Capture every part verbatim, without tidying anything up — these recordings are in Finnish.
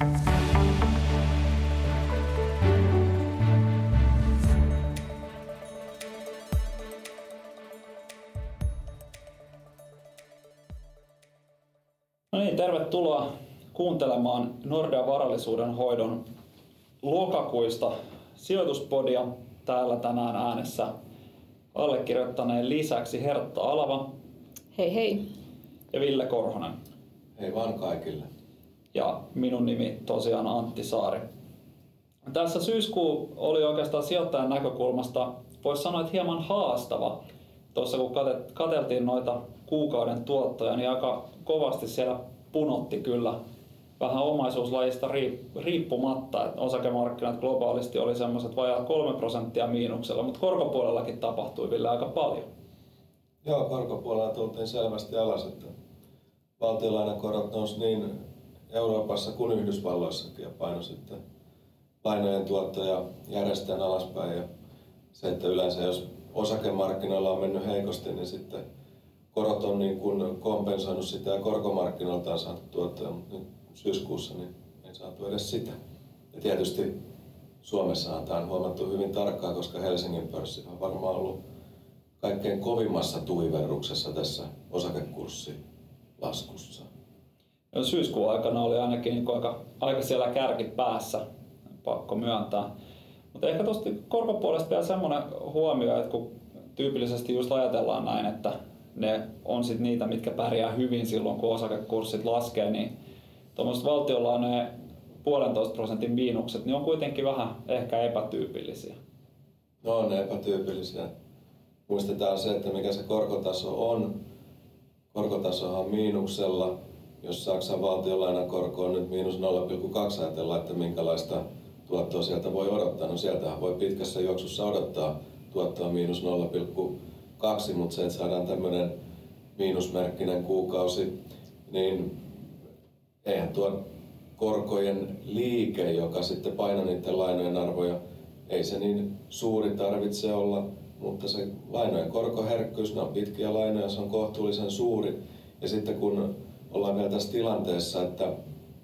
No niin, tervetuloa kuuntelemaan Nordean varallisuuden hoidon lokakuista sijoituspodia. Täällä tänään äänessä allekirjoittaneen lisäksi Hertta Alava. Hei hei. Ja Ville Korhonen. Hei vaan kaikille. Ja minun nimi tosiaan Antti Saari. Tässä syyskuu oli oikeastaan sijoittajan näkökulmasta, voisi sanoa, että hieman haastava. Tuossa kun katseltiin noita kuukauden tuottoja, niin aika kovasti siellä punotti kyllä vähän omaisuuslajista riippumatta. Että osakemarkkinat globaalisti oli semmoiset vajaa kolme prosenttia miinuksella, mutta korkopuolellakin tapahtui vielä aika paljon. Joo, korkopuolella tultiin selvästi alas, että valtiolainakorot nousi niin Euroopassa kuin Yhdysvalloissakin ja paino sitten lainojen tuottoja järjestään alaspäin. Ja se, että yleensä jos osakemarkkinoilla on mennyt heikosti, niin sitten korot on niin kuin kompensoinut sitä ja korkomarkkinoilta on saatu tuottoja, mutta nyt syyskuussa niin ei saatu edes sitä. Ja tietysti Suomessahan tämä on huomattu hyvin tarkkaan, koska Helsingin pörssi on varmaan ollut kaikkein kovimmassa tuiverruksessa tässä osakekurssi laskussa. No, syyskuun aikana oli ainakin niin aika, aika siellä kärkipäässä, pakko myöntää. Mutta ehkä tuosta korkopuolesta vielä semmoinen huomio, että kun tyypillisesti just ajatellaan näin, että ne on sitten niitä, mitkä pärjää hyvin silloin, kun osakekurssit laskee, niin tuommoiset valtionlainojen puolentoista prosentin miinukset, niin on kuitenkin vähän ehkä epätyypillisiä. No, on ne epätyypillisiä. Muistetaan se, että mikä se korkotaso on. Korkotasohan on miinuksella. Jos Saksan valtionlainakorko on nyt miinus nolla pilkku kaksi, ajatellaan, että minkälaista tuottoa sieltä voi odottaa. No, sieltähän voi pitkässä juoksussa odottaa tuottoa miinus nolla pilkku kaksi, mutta se, että saadaan tämmöinen miinusmerkkinen kuukausi, niin eihän tuo korkojen liike, joka sitten painaa niiden lainojen arvoja, ei se niin suuri tarvitse olla, mutta se lainojen korkoherkkyys, ne on pitkiä lainoja, se on kohtuullisen suuri. Ja sitten kun ollaan vielä tässä tilanteessa, että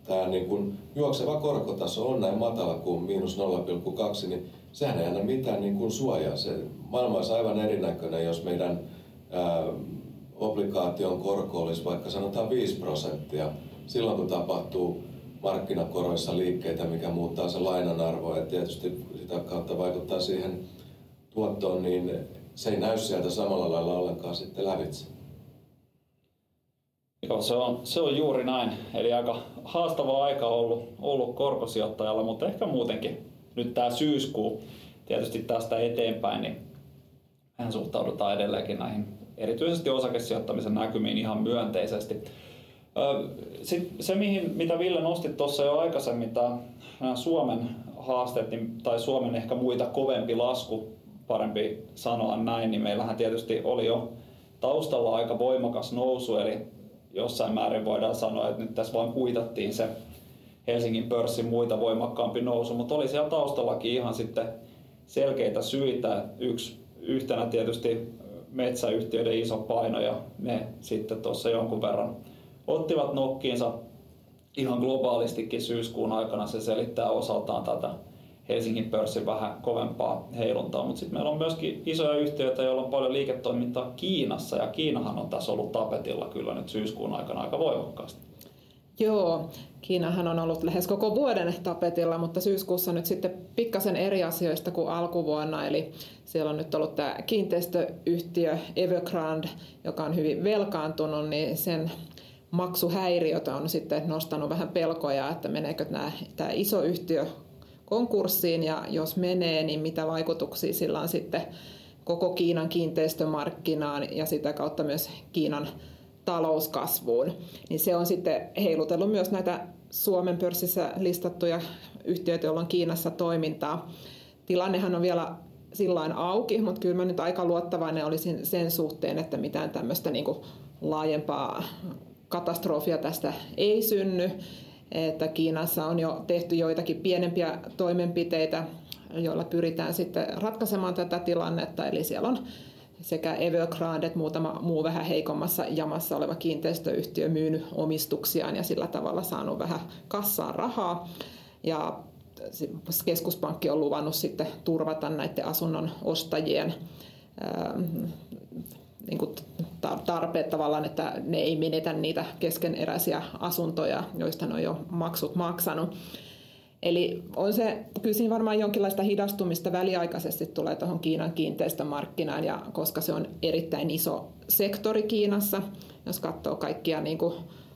tämä niin kun juokseva korkotaso on näin matala kuin miinus nolla pilkku kaksi, niin sehän ei anna mitään niin kun suojaa. Se maailma olisi aivan erinäköinen, jos meidän ää, obligaation korko olisi vaikka sanotaan viisi prosenttia. Silloin kun tapahtuu markkinakoroissa liikkeitä, mikä muuttaa sen lainan arvoa ja tietysti sitä kautta vaikuttaa siihen tuottoon, niin se ei näy sieltä samalla lailla ollenkaan sitten lävitse. Joo, se on, se on juuri näin. Eli aika haastava aika ollut, ollut korkosijoittajalla, mutta ehkä muutenkin nyt tämä syyskuu. Tietysti tästä eteenpäin, niin mehän suhtaudutaan edelleenkin näihin erityisesti osakesijoittamisen näkymiin ihan myönteisesti. Sitten se, mihin, mitä Ville nosti tuossa jo aikaisemmin, nämä Suomen haasteet, tai Suomen ehkä muita kovempi lasku, parempi sanoa näin, niin meillähän tietysti oli jo taustalla aika voimakas nousu, eli jossain määrin voidaan sanoa, että nyt tässä vaan kuitattiin se Helsingin pörssin muita voimakkaampi nousu, mutta oli siellä taustallakin ihan sitten selkeitä syitä. Yksi, yhtenä tietysti metsäyhtiöiden iso paino, ja ne sitten tuossa jonkun verran ottivat nokkiinsa ihan globaalistikin syyskuun aikana. Se selittää osaltaan tätä Helsingin pörssin vähän kovempaa heiluntaa, mutta sitten meillä on myöskin isoja yhtiöitä, joilla on paljon liiketoimintaa Kiinassa, ja Kiinahan on tässä ollut tapetilla kyllä nyt syyskuun aikana aika voimakkaasti. Joo, Kiinahan on ollut lähes koko vuoden tapetilla, mutta syyskuussa nyt sitten pikkasen eri asioista kuin alkuvuonna, eli siellä on nyt ollut tämä kiinteistöyhtiö Evergrande, joka on hyvin velkaantunut, niin sen maksuhäiriöt on sitten nostanut vähän pelkoja, että meneekö nämä, tämä iso yhtiö konkurssiin, ja jos menee, niin mitä vaikutuksia sillä on sitten koko Kiinan kiinteistömarkkinaan ja sitä kautta myös Kiinan talouskasvuun. Niin se on sitten heilutellut myös näitä Suomen pörssissä listattuja yhtiöitä, joilla on Kiinassa toimintaa. Tilannehan on vielä sillain auki, mutta kyllä mä nyt aika luottavainen olisin sen suhteen, että mitään tämmöistä niin kuin laajempaa katastrofia tästä ei synny. Että Kiinassa on jo tehty joitakin pienempiä toimenpiteitä, joilla pyritään sitten ratkaisemaan tätä tilannetta. Eli siellä on sekä Evergrande että muutama muu vähän heikommassa jamassa oleva kiinteistöyhtiö myynyt omistuksiaan ja sillä tavalla saanut vähän kassaan rahaa. Ja keskuspankki on luvannut sitten turvata näiden asunnon ostajien niin kuin tarpeet tavallaan, että ne ei menetä niitä keskeneräisiä asuntoja, joista ne on jo maksut maksanut. Eli on se, kyllä siinä varmaan jonkinlaista hidastumista väliaikaisesti tulee tuohon Kiinan kiinteistömarkkinaan, ja koska se on erittäin iso sektori Kiinassa, jos katsoo kaikkia niin kuin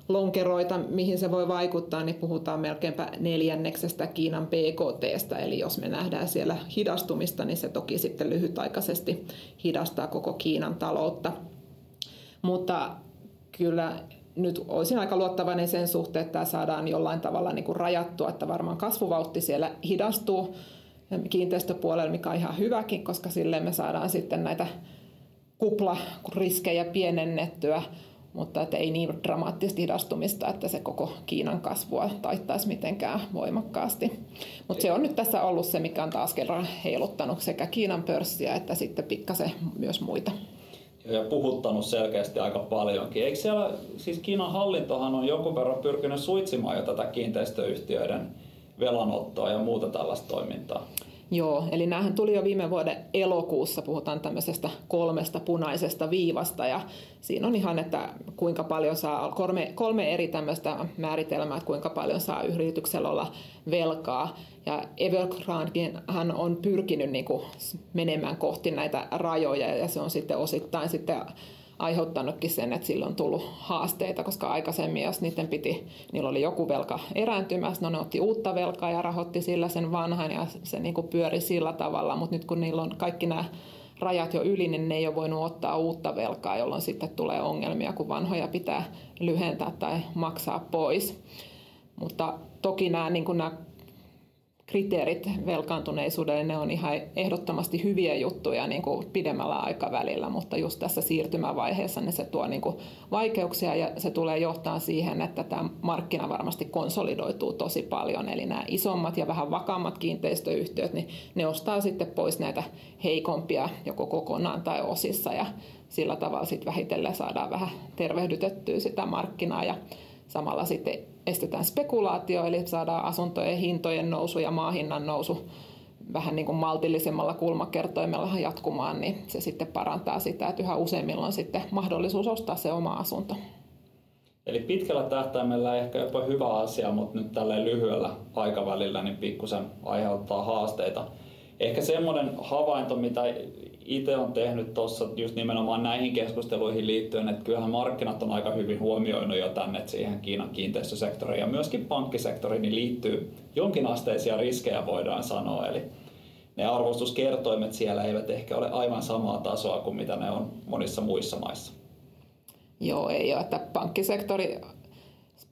lonkeroita, mihin se voi vaikuttaa, niin puhutaan melkeinpä neljänneksestä Kiinan B K T:stä, eli jos me nähdään siellä hidastumista, niin se toki sitten lyhytaikaisesti hidastaa koko Kiinan taloutta. Mutta kyllä nyt olisin aika luottavainen sen suhteen, että tämä saadaan jollain tavalla niin kuin rajattua, että varmaan kasvuvauhti siellä hidastuu kiinteistöpuolella, mikä on ihan hyväkin, koska silleen me saadaan sitten näitä kuplariskejä pienennettyä, mutta että ei niin dramaattisesti hidastumista, että se koko Kiinan kasvua taittaisi mitenkään voimakkaasti. Mutta se on nyt tässä ollut se, mikä on taas kerran heiluttanut sekä Kiinan pörssiä että sitten pikkasen myös muita. Ja puhuttanut selkeästi aika paljonkin. Eikö siellä, siis Kiinan hallintohan on jonkun verran pyrkinyt suitsimaan jo tätä kiinteistöyhtiöiden velanottoa ja muuta tällaista toimintaa? Joo, eli näähän tuli jo viime vuoden elokuussa, puhutaan tämmöisestä kolmesta punaisesta viivasta, ja siinä on ihan, että kuinka paljon saa, kolme, kolme eri tämmöistä määritelmää, että kuinka paljon saa yrityksellä olla velkaa, ja Evergrandehan on pyrkinyt niin kuin menemään kohti näitä rajoja, ja se on sitten osittain sitten aiheuttanutkin sen, että sillä on tullut haasteita, koska aikaisemmin, jos niiden piti, niillä oli joku velka erääntymässä, no ne otti uutta velkaa ja rahoitti sillä sen vanhan, ja se niin kuin pyöri sillä tavalla, mutta nyt kun niillä on kaikki nämä rajat jo yli, niin ne ei ole voinut ottaa uutta velkaa, jolloin sitten tulee ongelmia, kun vanhoja pitää lyhentää tai maksaa pois. Mutta toki nämä, niin kuin nämä kriteerit velkaantuneisuudelle, ne on ihan ehdottomasti hyviä juttuja niin kuin pidemmällä aikavälillä, mutta just tässä siirtymävaiheessa niin se tuo niin kuin vaikeuksia, ja se tulee johtaa siihen, että tämä markkina varmasti konsolidoituu tosi paljon, eli nämä isommat ja vähän vakaammat kiinteistöyhtiöt, niin ne ostaa sitten pois näitä heikompia joko kokonaan tai osissa, ja sillä tavalla sitten vähitellen saadaan vähän tervehdytettyä sitä markkinaa, ja samalla sitten estetään spekulaatio, eli saadaan asuntojen hintojen nousu ja maahinnan nousu vähän niin kuin maltillisemmalla kulmakertoimella jatkumaan, niin se sitten parantaa sitä, että yhä useimmilla on sitten mahdollisuus ostaa se oma asunto. Eli pitkällä tähtäimellä ehkä jopa hyvä asia, mutta nyt tälleen lyhyellä aikavälillä niin pikkusen aiheuttaa haasteita. Ehkä semmoinen havainto, mitä itse olen tehnyt tuossa just nimenomaan näihin keskusteluihin liittyen, että kyllähän markkinat on aika hyvin huomioinut jo tänne, että siihen Kiinan kiinteistösektoriin ja myöskin pankkisektoriin niin liittyy jonkinasteisia riskejä, voidaan sanoa. Eli ne arvostuskertoimet siellä eivät ehkä ole aivan samaa tasoa kuin mitä ne on monissa muissa maissa. Joo, ei ole. Että pankkisektori,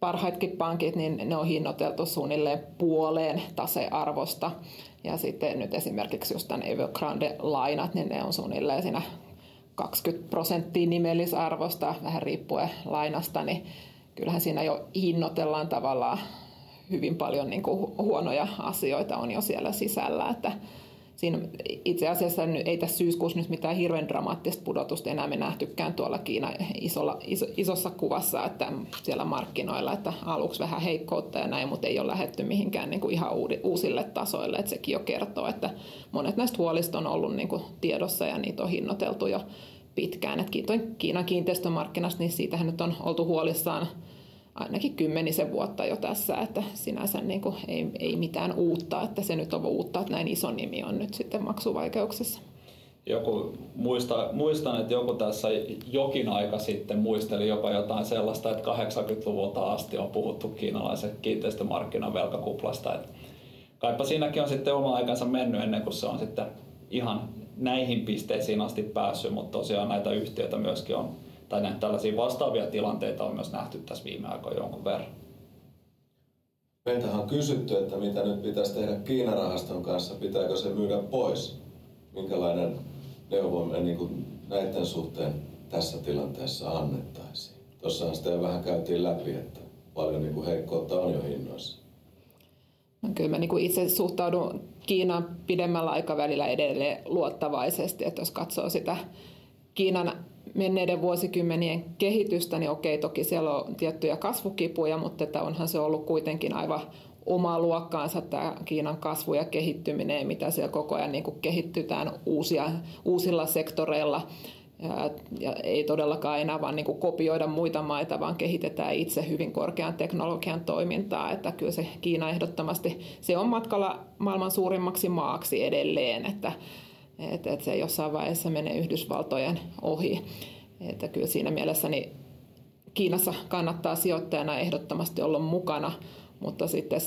parhaitkin pankit, niin ne on hinnoiteltu suunnilleen puoleen tasearvosta. Ja sitten nyt esimerkiksi just tämän Evergrande-lainat, niin ne on suunnilleen siinä kaksikymmentä prosenttia nimellisarvosta, vähän riippuen lainasta, niin kyllähän siinä jo hinnoitellaan tavallaan hyvin paljon niin kuin huonoja asioita on jo siellä sisällä, että siinä itse asiassa ei tässä syyskuussa nyt mitään hirveän dramaattista pudotusta enää me nähtykään tuolla Kiinan isolla, iso, isossa kuvassa, että siellä markkinoilla, että aluksi vähän heikkoutta ja näin, mutta ei ole lähdetty mihinkään niin kuin ihan uusille tasoille, että sekin jo kertoo, että monet näistä huolista on ollut niin kuin tiedossa ja niitä on hinnoiteltu jo pitkään, että Kiinan kiinteistömarkkinasta, niin siitähän nyt on oltu huolissaan ainakin kymmenisen vuotta jo tässä, että sinänsä niin kuin ei, ei mitään uutta, että se nyt on uutta, että näin iso nimi on nyt sitten maksuvaikeuksessa. Joku, muista, muistan, että joku tässä jokin aika sitten muisteli jopa jotain sellaista, että kahdeksankymmentäluvulta asti on puhuttu kiinalaisen kiinteistömarkkinan velkakuplasta. Että kaipa siinäkin on sitten oma aikansa mennyt ennen kuin se on sitten ihan näihin pisteisiin asti päässyt, mutta tosiaan näitä yhtiöitä myöskin on, tai näitä tällaisia vastaavia tilanteita on myös nähty tässä viime aikoina jonkun verran. Meitähän on kysytty, että mitä nyt pitäisi tehdä Kiinarahaston kanssa, pitääkö se myydä pois? Minkälainen neuvo me niin kuin näiden suhteen tässä tilanteessa annettaisiin? Tuossahan sitä jo vähän käytiin läpi, että paljon niin kuin heikkoutta on jo hinnoissa. No kyllä mä niin kuin itse suhtaudun Kiinaan pidemmällä aikavälillä edelleen luottavaisesti, että jos katsoo sitä Kiinan menneiden vuosikymmenien kehitystä, niin okei, toki siellä on tiettyjä kasvukipuja, mutta että onhan se ollut kuitenkin aivan omaa luokkaansa tämä Kiinan kasvu ja kehittyminen, mitä siellä koko ajan niin kuin kehittytään uusia, uusilla sektoreilla. Ja, ja ei todellakaan enää vaan niin kuin kopioida muita maita, vaan kehitetään itse hyvin korkean teknologian toimintaa. Että kyllä se Kiina ehdottomasti, se on matkalla maailman suurimmaksi maaksi edelleen, että, että, että se jossain vaiheessa menee Yhdysvaltojen ohi. Että kyllä siinä mielessä niin Kiinassa kannattaa sijoittajana ehdottomasti olla mukana, mutta sitten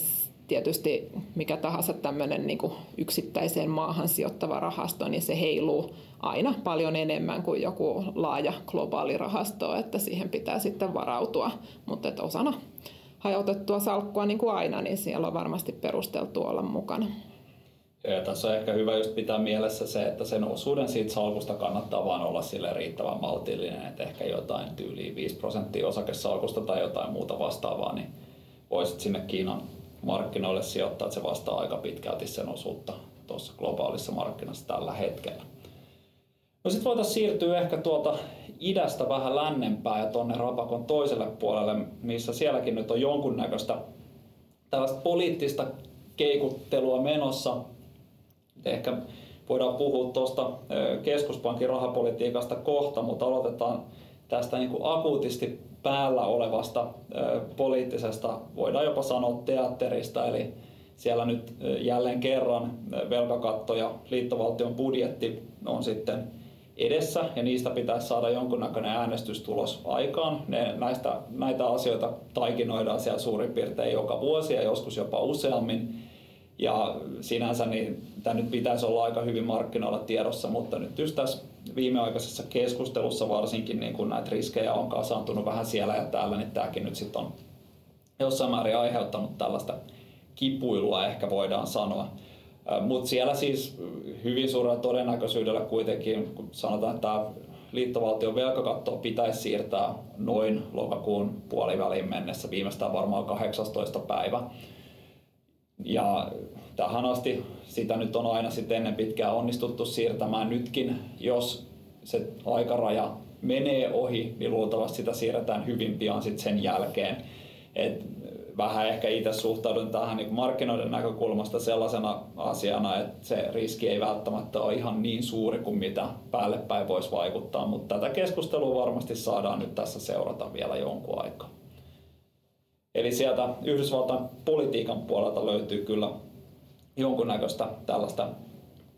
tietysti mikä tahansa tämmöinen niin kuin yksittäiseen maahan sijoittava rahasto, niin se heiluu aina paljon enemmän kuin joku laaja globaali rahasto, että siihen pitää sitten varautua. Mutta osana hajautettua salkkua niin kuin aina, niin siellä on varmasti perusteltu olla mukana. Ja tässä on ehkä hyvä just pitää mielessä se, että sen osuuden siitä salkusta kannattaa vaan olla sille riittävän maltillinen, että ehkä jotain tyyliin viisi prosenttia osakesalkusta tai jotain muuta vastaavaa, niin voisit sinne Kiinan markkinoille sijoittaa, että se vastaa aika pitkälti sen osuutta tuossa globaalissa markkinassa tällä hetkellä. No sitten voitaisiin siirtyä ehkä tuolta idästä vähän lännempää ja tuonne Rapakon toiselle puolelle, missä sielläkin nyt on jonkunnäköistä tällaista poliittista keikuttelua menossa. Ehkä voidaan puhua tuosta keskuspankin rahapolitiikasta kohta, mutta aloitetaan tästä niin kuin akuutisti päällä olevasta ö, poliittisesta, voidaan jopa sanoa teatterista, eli siellä nyt ö, jälleen kerran velkakatto ja liittovaltion budjetti on sitten edessä, ja niistä pitäisi saada jonkunnäköinen äänestystulos aikaan. Ne, näistä, näitä asioita taikinoidaan siellä suurin piirtein joka vuosi ja joskus jopa useammin, ja sinänsä niin tämä nyt pitäisi olla aika hyvin markkinoilla tiedossa, mutta nyt just tässä viimeaikaisessa keskustelussa varsinkin, niin kun näitä riskejä on kasaantunut vähän siellä ja täällä, niin tämäkin nyt sitten on jossain määrin aiheuttanut tällaista kipuilua, ehkä voidaan sanoa. Mutta siellä siis hyvin suurella todennäköisyydellä kuitenkin, kun sanotaan, että tämä liittovaltion velkakatto pitäisi siirtää noin lokakuun puoliväliin mennessä, viimeistään varmaan kahdeksastoista päivä. Ja tähän asti sitä nyt on aina sitten ennen pitkään onnistuttu siirtämään. Nytkin, jos se aikaraja menee ohi, niin luultavasti sitä siirretään hyvin pian sitten sen jälkeen. Et vähän ehkä itse suhtaudun tähän niin markkinoiden näkökulmasta sellaisena asiana, että se riski ei välttämättä ole ihan niin suuri kuin mitä päällepäin voisi vaikuttaa, mutta tätä keskustelua varmasti saadaan nyt tässä seurata vielä jonkun aikaa. Eli sieltä Yhdysvaltain politiikan puolelta löytyy kyllä jonkunnäköistä tällaista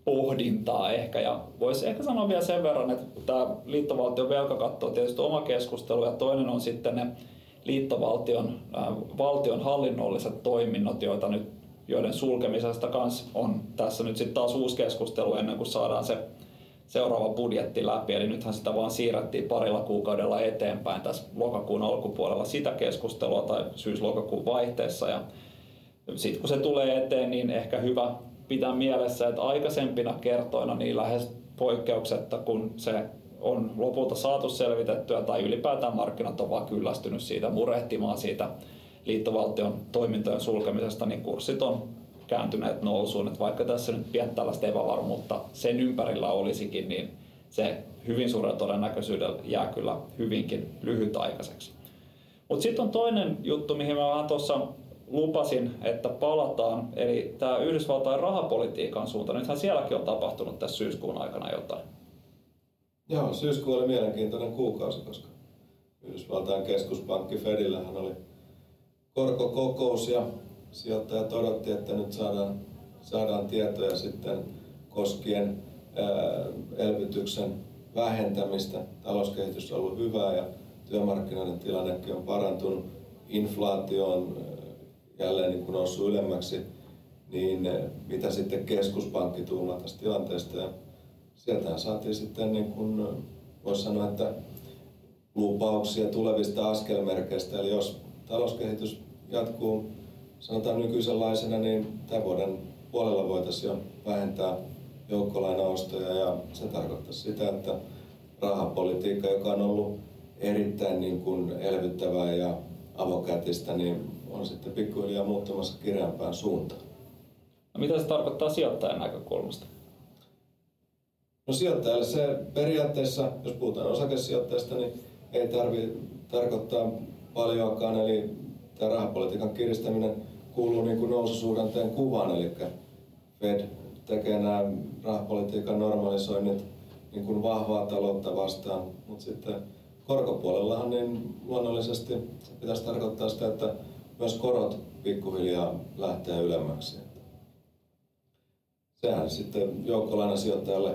pohdintaa ehkä. Ja voisi ehkä sanoa vielä sen verran, että tämä liittovaltion velkakatto on tietysti oma keskustelu ja toinen on sitten ne liittovaltion äh, valtion hallinnolliset toiminnot, joita nyt, joiden sulkemisesta kanssa on tässä nyt sitten taas uusi keskustelu ennen kuin saadaan se seuraava budjetti läpi. Eli nythän sitä vaan siirrettiin parilla kuukaudella eteenpäin tässä lokakuun alkupuolella sitä keskustelua tai syys-lokakuun vaihteessa. Ja sitten kun se tulee eteen, niin ehkä hyvä pitää mielessä, että aikaisempina kertoina niin lähes poikkeuksetta, kun se on lopulta saatu selvitettyä tai ylipäätään markkinat on vaan kyllästynyt siitä murehtimaan siitä liittovaltion toimintojen sulkemisesta, niin kurssit on kääntyneet nousuun, että vaikka tässä nyt pientä tällaista epävarmuutta sen ympärillä olisikin, niin se hyvin suurella todennäköisyydellä jää kyllä hyvinkin lyhytaikaiseksi. Mutta sitten on toinen juttu, mihin mä vähän tuossa lupasin, että palataan, eli tämä Yhdysvaltain rahapolitiikan suunta. Nythän sielläkin on tapahtunut tässä syyskuun aikana jotain. Joo, syyskuu oli mielenkiintoinen kuukausi, koska Yhdysvaltain keskuspankki Fedillähän oli korkokokous ja sijoittajat odotti, että nyt saadaan, saadaan tietoja sitten koskien ää, elvytyksen vähentämistä. Talouskehitys on ollut hyvää ja työmarkkinoiden tilannekin on parantunut. Inflaatio on jälleen niin kuin noussut ylemmäksi. Niin mitä sitten keskuspankki tuumaa tästä tilanteesta? Ja sieltähän saatiin sitten, niin kuin voisi sanoa, että lupauksia tulevista askelmerkeistä. Eli jos talouskehitys jatkuu sanotaan nykyisenlaisena, niin tämän vuoden puolella voitaisiin jo vähentää joukkolainaostoja ja se tarkoittaa sitä, että rahapolitiikka, joka on ollut erittäin niin kuin elvyttävää ja avokätistä, niin on sitten pikkuhiljaa muuttumassa kireämpään suuntaan. No mitä se tarkoittaa sijoittajan näkökulmasta? No sijoittajalle se periaatteessa, jos puhutaan osakesijoittajasta, niin ei tarvitse tarkoittaa paljoakaan, eli tämä rahapolitiikan kiristäminen kuuluu niin kuin noususuhdanteen kuvaan, eli Fed tekee nämä rahapolitiikan normalisoinnit niin kuin vahvaa taloutta vastaan, mutta sitten korkopuolellahan niin luonnollisesti pitäisi tarkoittaa sitä, että myös korot pikkuhiljaa lähtee ylemmäksi. Sehän sitten joukkolainasijoittajalle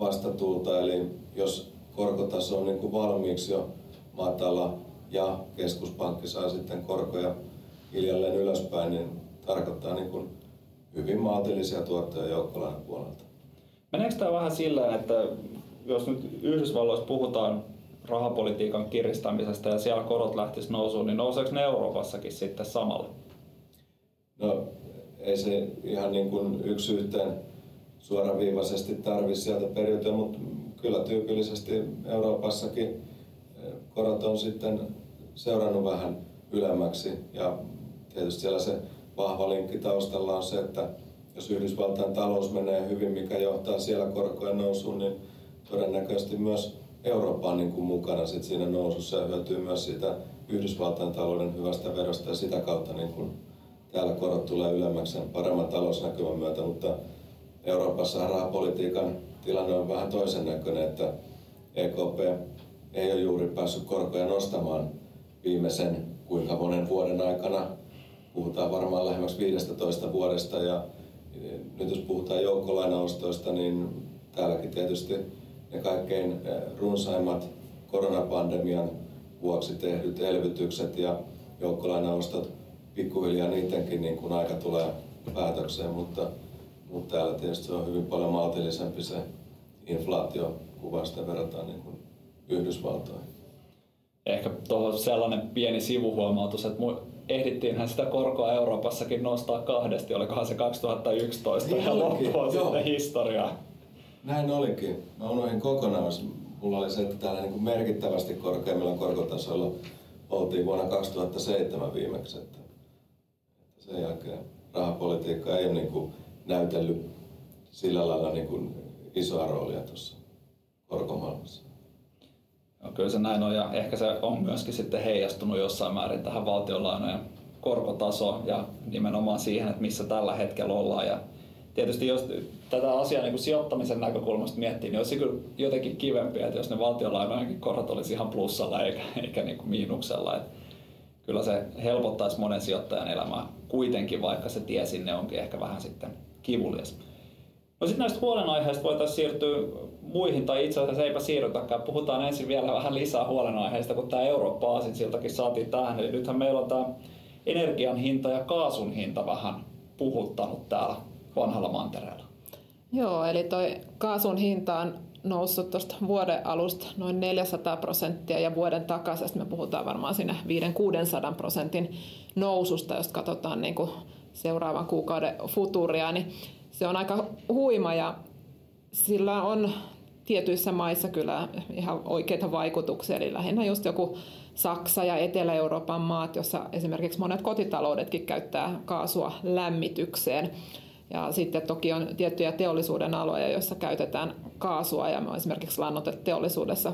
vastatuulta, eli jos korkotaso on niin kuin valmiiksi jo matala ja keskuspankki saa sitten korkoja hiljalleen ylöspäin, niin tarkoittaa niin kuin hyvin maltillisia tuottoja joukkolainan puolelta. Meneekö tämä vähän sillä, että jos nyt Yhdysvalloissa puhutaan rahapolitiikan kiristämisestä ja siellä korot lähtisi nousuun, niin nouseeko ne Euroopassakin sitten samalla? No ei se ihan niin kuin yksi yhteen suoraviivaisesti tarvitse sieltä periytyä, mutta kyllä tyypillisesti Euroopassakin korot on sitten seurannut vähän ylemmäksi. Ja tietysti siellä se vahva linkki taustalla on se, että jos Yhdysvaltain talous menee hyvin, mikä johtaa siellä korkojen nousuun, niin todennäköisesti myös Eurooppa on niin kuin mukana sit siinä nousussa ja hyötyy myös siitä Yhdysvaltain talouden hyvästä vedosta ja sitä kautta niin kuin täällä korot tulee ylemmäksi paremman talousnäkymän myötä, mutta Euroopassa rahapolitiikan tilanne on vähän toisen näköinen, että E K P ei ole juuri päässyt korkoja nostamaan viimeisen kuinka monen vuoden aikana. Puhutaan varmaan lähemmäksi viidestätoista vuodesta ja nyt jos puhutaan joukkolainaostoista, niin täälläkin tietysti ne kaikkein runsaimmat koronapandemian vuoksi tehdyt elvytykset ja joukkolainaostot pikkuhiljaa niidenkin niin kun aika tulee päätökseen, mutta, mutta täällä tietysti se on hyvin paljon maltillisempi se inflaatiokuva, sitä verrataan niin kuin Yhdysvaltoihin. Ehkä tuohon sellainen pieni sivuhuomautus, että ehdittiinhän sitä korkoa Euroopassakin nostaa kahdesti, olikohan se kaksituhattayksitoista niin ja loppua sitten historiaa. Näin olikin. Mä unohdin kokonaan. Mulla oli se, että täällä niin kuin merkittävästi korkeimmilla korkotasoilla oltiin vuonna kaksituhattaseitsemän viimeksi. Että sen jälkeen rahapolitiikka ei ole niin kuin näytellyt sillä lailla niin kuin isoa roolia tuossa korkomaailmassa. No, kyllä se näin on ja ehkä se on myöskin sitten heijastunut jossain määrin tähän valtionlainojen korkotasoon ja nimenomaan siihen, että missä tällä hetkellä ollaan. Ja tietysti jos tätä asiaa niin kuin sijoittamisen näkökulmasta miettii, niin olisi kyllä jotenkin kivempiä, että jos ne valtionlainojenkin korot olisi ihan plussalla eikä, eikä niin kuin miinuksella. Että kyllä se helpottaisi monen sijoittajan elämää kuitenkin, vaikka se tie sinne onkin ehkä vähän sitten kivulias. No sitten näistä huolenaiheista voitaisiin siirtyä muihin, tai itse asiassa eipä siirrytäkään. Puhutaan ensin vielä vähän lisää huolenaiheista, kun tämä Eurooppa-aasin siltäkin saatiin tähän. Eli nythän meillä on tämä energian hinta ja kaasun hinta vähän puhuttanut täällä vanhalla mantereella. Joo, eli toi kaasun hinta on noussut tuosta vuoden alusta noin neljäsataa prosenttia, ja vuoden takaisesta me puhutaan varmaan siinä viisisataa kuusisataa prosentin noususta, jos katsotaan niin kuin seuraavan kuukauden futuria, niin se on aika huima ja sillä on tietyissä maissa kyllä ihan oikeita vaikutuksia, eli lähinnä just joku Saksa ja Etelä-Euroopan maat, jossa esimerkiksi monet kotitaloudetkin käyttää kaasua lämmitykseen. Ja sitten toki on tiettyjä teollisuuden aloja, joissa käytetään kaasua ja me on esimerkiksi lannoiteteollisuudessa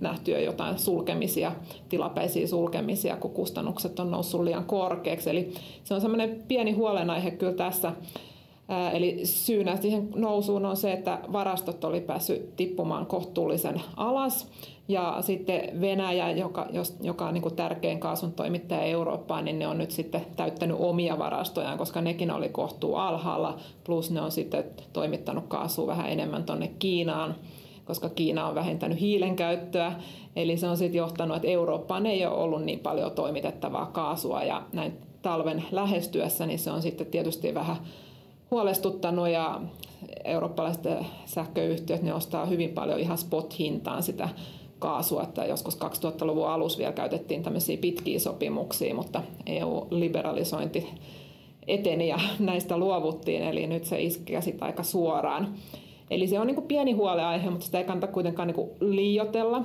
nähty jo jotain sulkemisia, tilapäisiä sulkemisia, kun kustannukset on noussut liian korkeaksi. Eli se on semmoinen pieni huolenaihe kyllä tässä. Eli syynä siihen nousuun on se, että varastot oli päässyt tippumaan kohtuullisen alas. Ja sitten Venäjä, joka, joka on niin kuin tärkein kaasun toimittaja Eurooppaan, niin ne on nyt sitten täyttänyt omia varastojaan, koska nekin oli kohtuu alhaalla. Plus ne on sitten toimittanut kaasua vähän enemmän tuonne Kiinaan, koska Kiina on vähentänyt hiilen käyttöä. Eli se on sitten johtanut, että Eurooppaan ei ole ollut niin paljon toimitettavaa kaasua. Ja näin talven lähestyessä niin se on sitten tietysti vähän huolestuttanut ja eurooppalaiset sähköyhtiöt ne ostaa hyvin paljon ihan spot-hintaan sitä kaasua, että joskus kaksituhattaluvun alussa vielä käytettiin tämmöisiä pitkiä sopimuksia, mutta E U-liberalisointi eteni ja näistä luovuttiin, eli nyt se iskee sitten aika suoraan. Eli se on niin kuin pieni huoleaihe, mutta sitä ei kannata kuitenkaan niin kuin liioitella.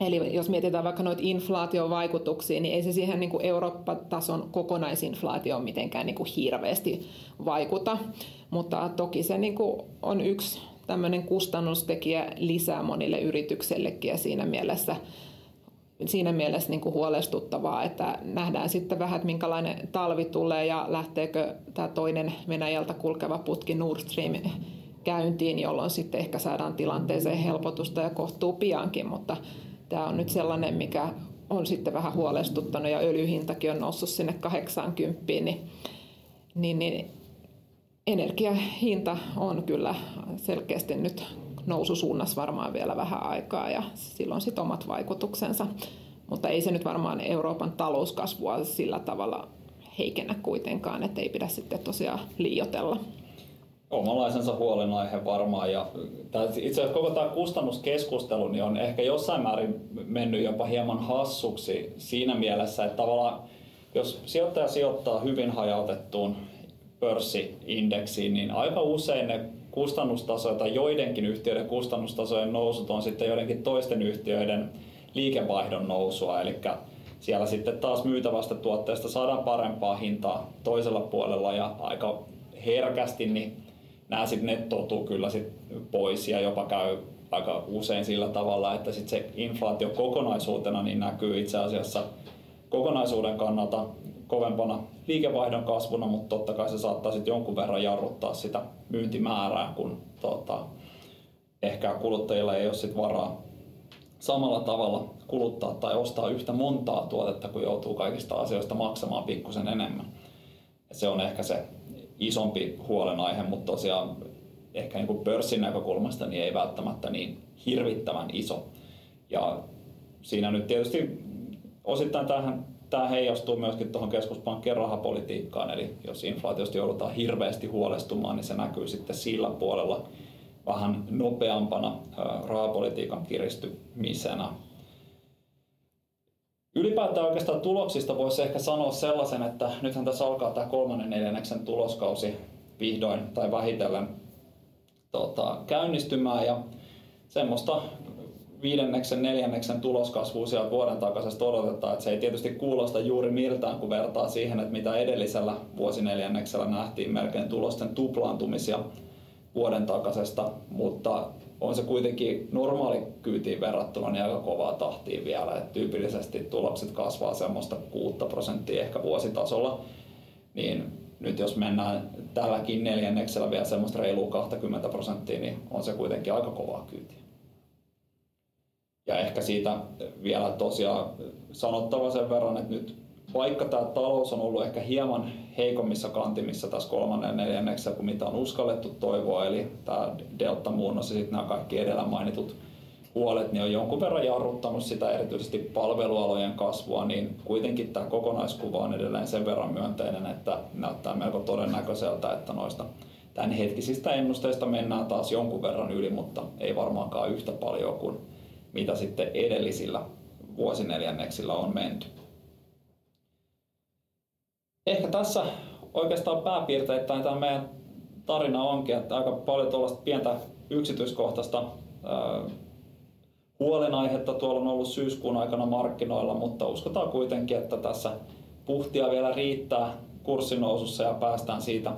Eli jos mietitään vaikka noita inflaatiovaikutuksia, niin ei se siihen niin kuin Eurooppa-tason kokonaisinflaatioon mitenkään niin kuin hirveästi vaikuta. Mutta toki se niin kuin on yksi tämmöinen kustannustekijä lisää monille yrityksillekin, ja siinä mielessä, siinä mielessä niin kuin huolestuttavaa, että nähdään sitten vähän, että minkälainen talvi tulee ja lähteekö tämä toinen Venäjältä kulkeva putki Nord Stream käyntiin, jolloin sitten ehkä saadaan tilanteeseen helpotusta ja kohtuu piankin, mutta tämä on nyt sellainen, mikä on sitten vähän huolestuttanut, ja öljyhintakin on noussut sinne kahdeksankymmentä, niin, niin, niin energiahinta on kyllä selkeästi nyt noususuunnassa varmaan vielä vähän aikaa, ja silloin sitten omat vaikutuksensa, mutta ei se nyt varmaan Euroopan talouskasvua sillä tavalla heikennä kuitenkaan, että ei pidä sitten tosiaan liioitella. Omalaisensa huolenaihe varmaan, ja itse asiassa koko tämä kustannuskeskustelu niin on ehkä jossain määrin mennyt jopa hieman hassuksi siinä mielessä, että tavallaan jos sijoittaja sijoittaa hyvin hajautettuun pörssiindeksiin, niin aika usein ne kustannustasoja tai joidenkin yhtiöiden kustannustasojen nousut on sitten joidenkin toisten yhtiöiden liikevaihdon nousua, eli siellä sitten taas myytävästä tuotteesta saadaan parempaa hintaa toisella puolella, ja aika herkästi niin nämä sitten nettoutuu kyllä sit pois, ja jopa käy aika usein sillä tavalla, että sit se inflaatio kokonaisuutena niin näkyy itse asiassa kokonaisuuden kannalta kovempana liikevaihdon kasvuna, mutta totta kai se saattaa sitten jonkun verran jarruttaa sitä myyntimäärää, kun tota, ehkä kuluttajilla ei ole sit varaa samalla tavalla kuluttaa tai ostaa yhtä montaa tuotetta, kun joutuu kaikista asioista maksamaan pikkusen enemmän. Et se on ehkä se isompi huolenaihe, mutta tosiaan ehkä niin kuin pörssin näkökulmasta niin ei välttämättä niin hirvittävän iso. Ja siinä nyt tietysti osittain tämähän, tämä heijastuu myöskin tuohon keskuspankkien rahapolitiikkaan, eli jos inflaatiosta joudutaan hirveästi huolestumaan, niin se näkyy sitten sillä puolella vähän nopeampana rahapolitiikan kiristymisenä. Ylipäätään oikeastaan tuloksista voisi ehkä sanoa sellaisen, että nythän tässä alkaa tämä kolmannen neljänneksen tuloskausi vihdoin tai vähitellen tota, käynnistymään, ja semmoista viidenneksen neljänneksen tuloskasvua siellä vuoden takaisesta odotetaan, että se ei tietysti kuulosta juuri miltään, kun vertaa siihen, että mitä edellisellä vuosineljänneksellä nähtiin melkein tulosten tuplaantumisia vuoden takaisesta, mutta on se kuitenkin normaalikyytiin verrattuna niin aika kovaa tahtia vielä. Et tyypillisesti tulokset kasvaa semmoista kuusi prosenttia ehkä vuositasolla. Niin nyt jos mennään tälläkin neljänneksellä vielä semmoista reilua kaksikymmentä prosenttia, niin on se kuitenkin aika kovaa kyytiä. Ja ehkä siitä vielä tosiaan sanottava sen verran, että nyt vaikka tämä talous on ollut ehkä hieman heikommissa kantimissa tässä kolmannen neljänneksellä kuin mitä on uskallettu toivoa, eli tämä deltamuunnos ja sitten nämä kaikki edellä mainitut huolet, niin on jonkun verran jarruttanut sitä erityisesti palvelualojen kasvua, niin kuitenkin tämä kokonaiskuva on edelleen sen verran myönteinen, että näyttää melko todennäköiseltä, että noista tämänhetkisistä ennusteista mennään taas jonkun verran yli, mutta ei varmaankaan yhtä paljon kuin mitä sitten edellisillä vuosineljänneksillä on menty. Ehkä tässä oikeastaan pääpiirteittäin tämä meidän tarina onkin, että aika paljon tuollaista pientä yksityiskohtaista äh, huolenaihetta tuolla on ollut syyskuun aikana markkinoilla, mutta uskotaan kuitenkin, että tässä puhtia vielä riittää kurssinousussa ja päästään siitä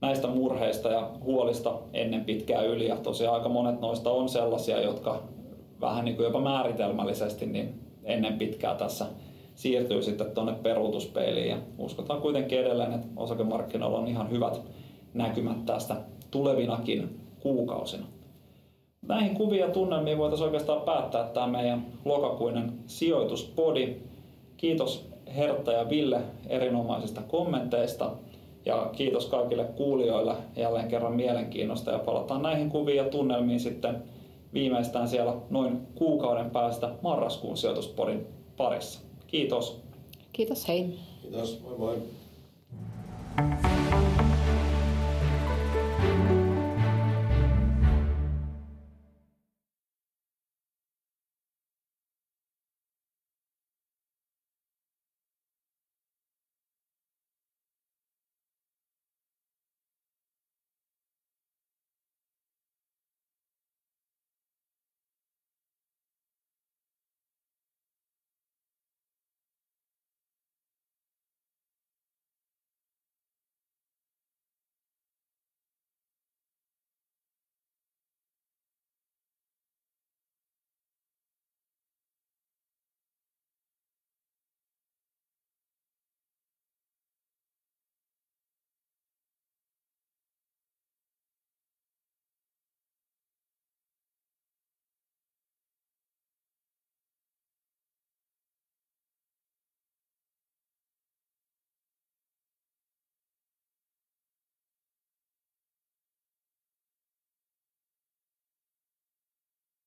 näistä murheista ja huolista ennen pitkää yli. Ja tosiaan aika monet noista on sellaisia, jotka vähän niin kuin jopa määritelmällisesti niin ennen pitkää tässä siirtyy sitten tuonne peruutuspeiliin, ja uskotaan kuitenkin edelleen, että osakemarkkinoilla on ihan hyvät näkymät tästä tulevinakin kuukausina. Näihin kuvia ja tunnelmiin voitaisiin oikeastaan päättää tämä meidän lokakuinen sijoituspodi. Kiitos Hertta ja Ville erinomaisista kommenteista, ja kiitos kaikille kuulijoille jälleen kerran mielenkiinnosta, ja palataan näihin kuviin ja tunnelmiin sitten viimeistään siellä noin kuukauden päästä marraskuun sijoituspodin parissa. Kiitos. Kiitos, hei. Kiitos, moi moi.